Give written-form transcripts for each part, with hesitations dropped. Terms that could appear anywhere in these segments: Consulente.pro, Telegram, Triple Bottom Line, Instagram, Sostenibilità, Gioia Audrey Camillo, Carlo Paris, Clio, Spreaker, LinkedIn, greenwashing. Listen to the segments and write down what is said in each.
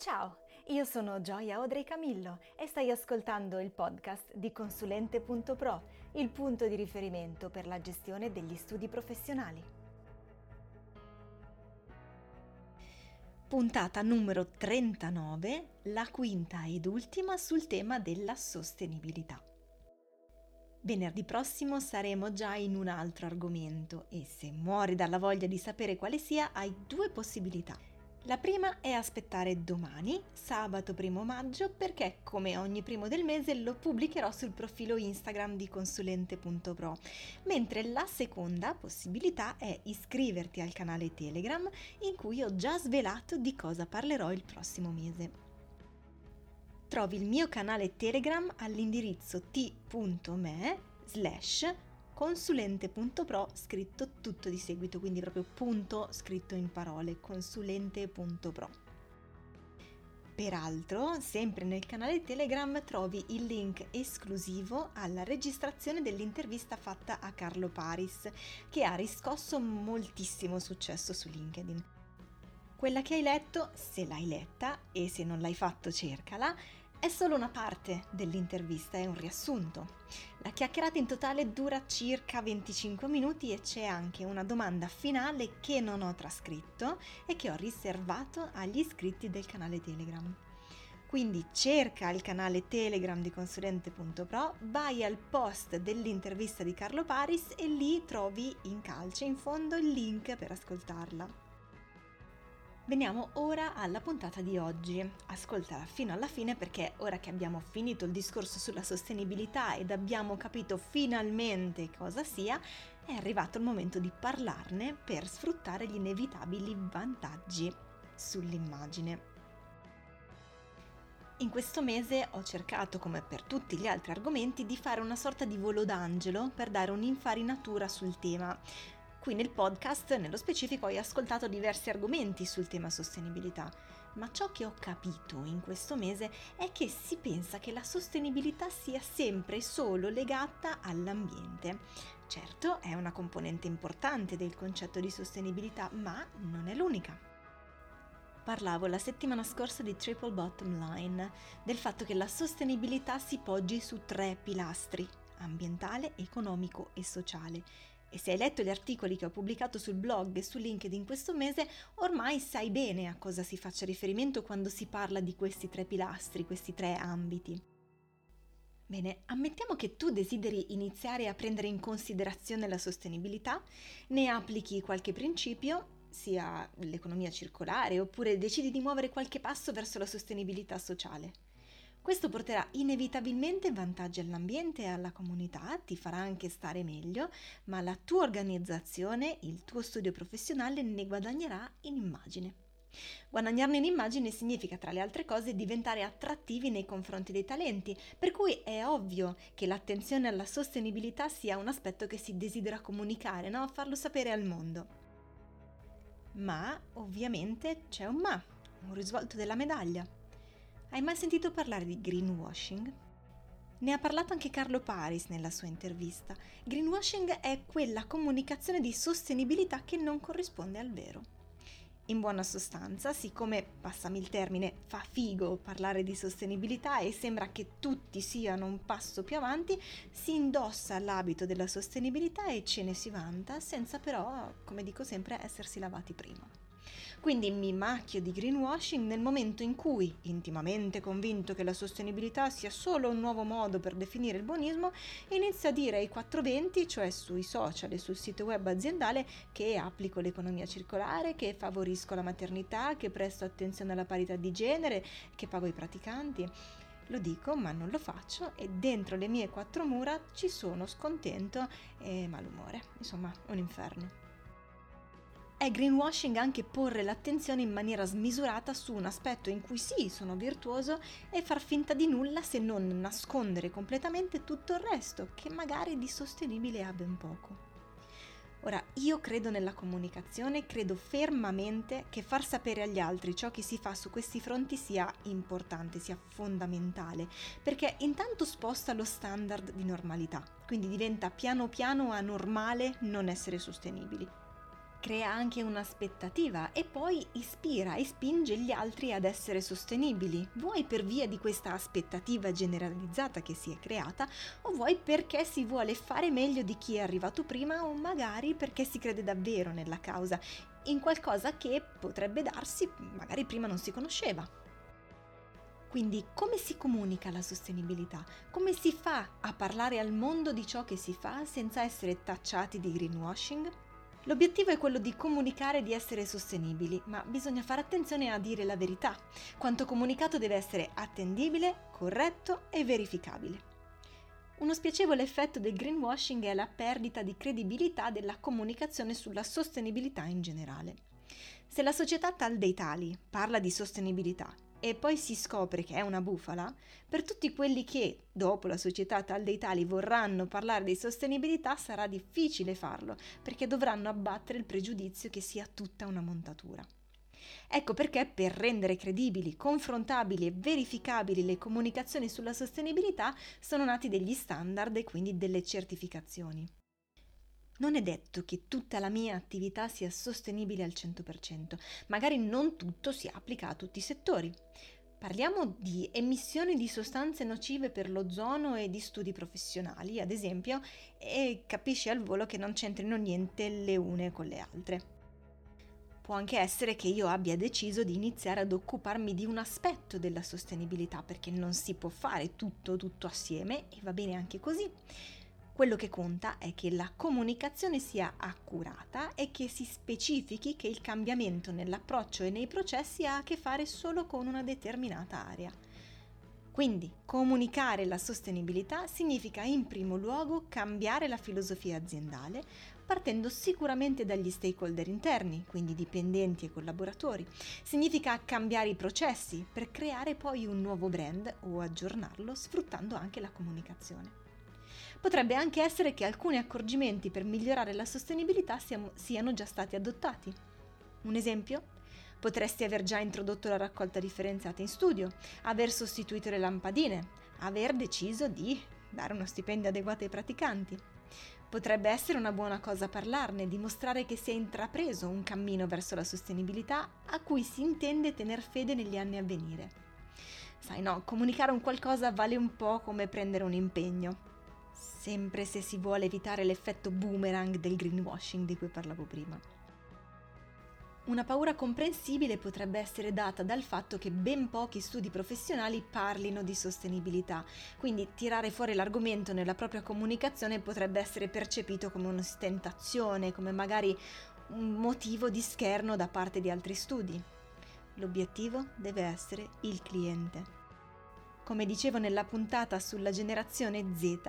Ciao, io sono Gioia Audrey Camillo e stai ascoltando il podcast di Consulente.pro, il punto di riferimento per la gestione degli studi professionali. Puntata numero 39, la quinta ed ultima sul tema della sostenibilità. Venerdì prossimo saremo già in un altro argomento e se muori dalla voglia di sapere quale sia, hai due possibilità. La prima è aspettare domani, sabato 1 maggio, perché come ogni primo del mese lo pubblicherò sul profilo Instagram di Consulente.pro, mentre la seconda possibilità è iscriverti al canale Telegram in cui ho già svelato di cosa parlerò il prossimo mese. Trovi il mio canale Telegram all'indirizzo t.me/consulente.pro scritto tutto di seguito, quindi proprio punto scritto in parole, consulente.pro. Peraltro, sempre nel canale Telegram trovi il link esclusivo alla registrazione dell'intervista fatta a Carlo Paris, che ha riscosso moltissimo successo su LinkedIn. Quella che hai letto, se l'hai letta, e se non l'hai fatto cercala, è solo una parte dell'intervista, è un riassunto. La chiacchierata in totale dura circa 25 minuti e c'è anche una domanda finale che non ho trascritto e che ho riservato agli iscritti del canale Telegram. Quindi cerca il canale Telegram di Consulente.pro, vai al post dell'intervista di Carlo Paris e lì trovi in calce in fondo il link per ascoltarla. Veniamo ora alla puntata di oggi. Ascoltala fino alla fine perché ora che abbiamo finito il discorso sulla sostenibilità ed abbiamo capito finalmente cosa sia, è arrivato il momento di parlarne per sfruttare gli inevitabili vantaggi sull'immagine. In questo mese ho cercato, come per tutti gli altri argomenti, di fare una sorta di volo d'angelo per dare un'infarinatura sul tema. Qui nel podcast, nello specifico, ho ascoltato diversi argomenti sul tema sostenibilità, ma ciò che ho capito in questo mese è che si pensa che la sostenibilità sia sempre solo legata all'ambiente. Certo, è una componente importante del concetto di sostenibilità, ma non è l'unica. Parlavo la settimana scorsa di Triple Bottom Line, del fatto che la sostenibilità si poggi su 3 pilastri: ambientale, economico e sociale. E se hai letto gli articoli che ho pubblicato sul blog e su LinkedIn questo mese, ormai sai bene a cosa si faccia riferimento quando si parla di questi 3 pilastri, questi 3 ambiti. Bene, ammettiamo che tu desideri iniziare a prendere in considerazione la sostenibilità, ne applichi qualche principio, sia l'economia circolare, oppure decidi di muovere qualche passo verso la sostenibilità sociale. Questo porterà inevitabilmente vantaggi all'ambiente e alla comunità, ti farà anche stare meglio, ma la tua organizzazione, il tuo studio professionale ne guadagnerà in immagine. Guadagnarne in immagine significa, tra le altre cose, diventare attrattivi nei confronti dei talenti, per cui è ovvio che l'attenzione alla sostenibilità sia un aspetto che si desidera comunicare, no? Farlo sapere al mondo. Ma ovviamente c'è un risvolto della medaglia. Hai mai sentito parlare di greenwashing? Ne ha parlato anche Carlo Paris nella sua intervista. Greenwashing è quella comunicazione di sostenibilità che non corrisponde al vero. In buona sostanza, siccome, passami il termine, fa figo parlare di sostenibilità e sembra che tutti siano un passo più avanti, si indossa l'abito della sostenibilità e ce ne si vanta, senza però, come dico sempre, essersi lavati prima. Quindi mi macchio di greenwashing nel momento in cui, intimamente convinto che la sostenibilità sia solo un nuovo modo per definire il buonismo, inizio a dire ai 420, cioè sui social e sul sito web aziendale, che applico l'economia circolare, che favorisco la maternità, che presto attenzione alla parità di genere, che pago i praticanti. Lo dico, ma non lo faccio, e dentro le mie 4 mura ci sono scontento e malumore. Insomma, un inferno. È greenwashing anche porre l'attenzione in maniera smisurata su un aspetto in cui sì, sono virtuoso, e far finta di nulla se non nascondere completamente tutto il resto, che magari di sostenibile ha ben poco. Ora, io credo nella comunicazione, credo fermamente che far sapere agli altri ciò che si fa su questi fronti sia importante, sia fondamentale, perché intanto sposta lo standard di normalità, quindi diventa piano piano anormale non essere sostenibili. crea anche un'aspettativa e poi ispira e spinge gli altri ad essere sostenibili, vuoi per via di questa aspettativa generalizzata che si è creata, o vuoi perché si vuole fare meglio di chi è arrivato prima, o magari perché si crede davvero nella causa, in qualcosa che potrebbe darsi magari prima non si conosceva. Quindi come si comunica la sostenibilità? Come si fa a parlare al mondo di ciò che si fa senza essere tacciati di greenwashing? L'obiettivo è quello di comunicare di essere sostenibili, ma bisogna fare attenzione a dire la verità. Quanto comunicato deve essere attendibile, corretto e verificabile. Uno spiacevole effetto del greenwashing è la perdita di credibilità della comunicazione sulla sostenibilità in generale. Se la società tal dei tali parla di sostenibilità e poi si scopre che è una bufala, per tutti quelli che, dopo la società tal dei tali, vorranno parlare di sostenibilità sarà difficile farlo, perché dovranno abbattere il pregiudizio che sia tutta una montatura. Ecco perché per rendere credibili, confrontabili e verificabili le comunicazioni sulla sostenibilità sono nati degli standard e quindi delle certificazioni. Non è detto che tutta la mia attività sia sostenibile al 100%, magari non tutto si applica a tutti i settori. Parliamo di emissioni di sostanze nocive per l'ozono e di studi professionali, ad esempio, e capisci al volo che non c'entrino niente le une con le altre. Può anche essere che io abbia deciso di iniziare ad occuparmi di un aspetto della sostenibilità, perché non si può fare tutto assieme e va bene anche così. Quello che conta è che la comunicazione sia accurata e che si specifichi che il cambiamento nell'approccio e nei processi ha a che fare solo con una determinata area. Quindi, comunicare la sostenibilità significa in primo luogo cambiare la filosofia aziendale, partendo sicuramente dagli stakeholder interni, quindi dipendenti e collaboratori. Significa cambiare i processi per creare poi un nuovo brand o aggiornarlo sfruttando anche la comunicazione. Potrebbe anche essere che alcuni accorgimenti per migliorare la sostenibilità siano già stati adottati. Un esempio? Potresti aver già introdotto la raccolta differenziata in studio, aver sostituito le lampadine, aver deciso di dare uno stipendio adeguato ai praticanti. Potrebbe essere una buona cosa parlarne, dimostrare che si è intrapreso un cammino verso la sostenibilità a cui si intende tener fede negli anni a venire. Sai, no, comunicare un qualcosa vale un po' come prendere un impegno. Sempre se si vuole evitare l'effetto boomerang del greenwashing di cui parlavo prima. Una paura comprensibile potrebbe essere data dal fatto che ben pochi studi professionali parlino di sostenibilità, quindi tirare fuori l'argomento nella propria comunicazione potrebbe essere percepito come un'ostentazione, come magari un motivo di scherno da parte di altri studi. L'obiettivo deve essere il cliente. Come dicevo nella puntata sulla generazione Z,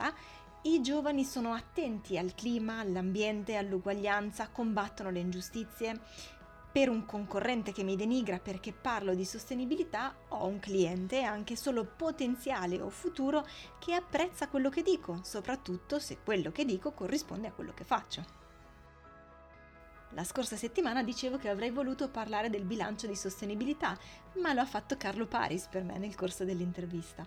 i giovani sono attenti al clima, all'ambiente, all'uguaglianza, combattono le ingiustizie. Per un concorrente che mi denigra perché parlo di sostenibilità, ho un cliente, anche solo potenziale o futuro, che apprezza quello che dico, soprattutto se quello che dico corrisponde a quello che faccio. La scorsa settimana dicevo che avrei voluto parlare del bilancio di sostenibilità, ma lo ha fatto Carlo Paris per me nel corso dell'intervista.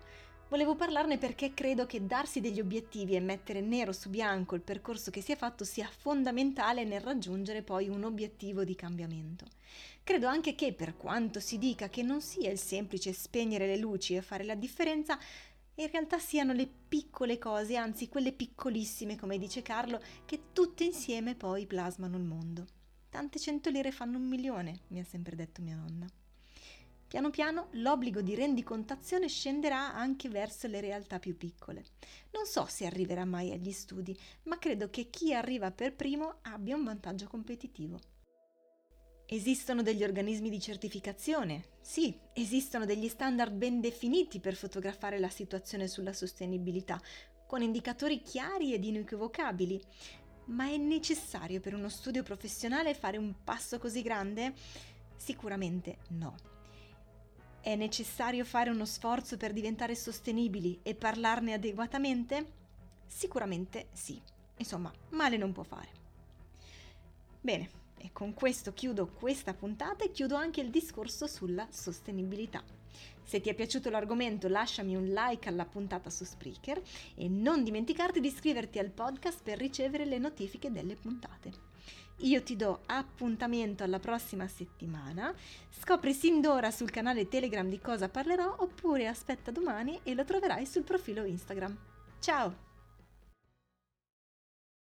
Volevo parlarne perché credo che darsi degli obiettivi e mettere nero su bianco il percorso che si è fatto sia fondamentale nel raggiungere poi un obiettivo di cambiamento. Credo anche che, per quanto si dica che non sia il semplice spegnere le luci e fare la differenza, in realtà siano le piccole cose, anzi quelle piccolissime, come dice Carlo, che tutte insieme poi plasmano il mondo. Tante 100 lire fanno 1.000.000, mi ha sempre detto mia nonna. Piano piano l'obbligo di rendicontazione scenderà anche verso le realtà più piccole. Non so se arriverà mai agli studi, ma credo che chi arriva per primo abbia un vantaggio competitivo. Esistono degli organismi di certificazione? Sì, esistono degli standard ben definiti per fotografare la situazione sulla sostenibilità, con indicatori chiari ed inequivocabili. Ma è necessario per uno studio professionale fare un passo così grande? Sicuramente no. È necessario fare uno sforzo per diventare sostenibili e parlarne adeguatamente? Sicuramente sì. Insomma, male non può fare. Bene. E con questo chiudo questa puntata e chiudo anche il discorso sulla sostenibilità. Se ti è piaciuto l'argomento lasciami un like alla puntata su Spreaker e non dimenticarti di iscriverti al podcast per ricevere le notifiche delle puntate. Io ti do appuntamento alla prossima settimana, scopri sin d'ora sul canale Telegram di cosa parlerò, oppure aspetta domani e lo troverai sul profilo Instagram. Ciao!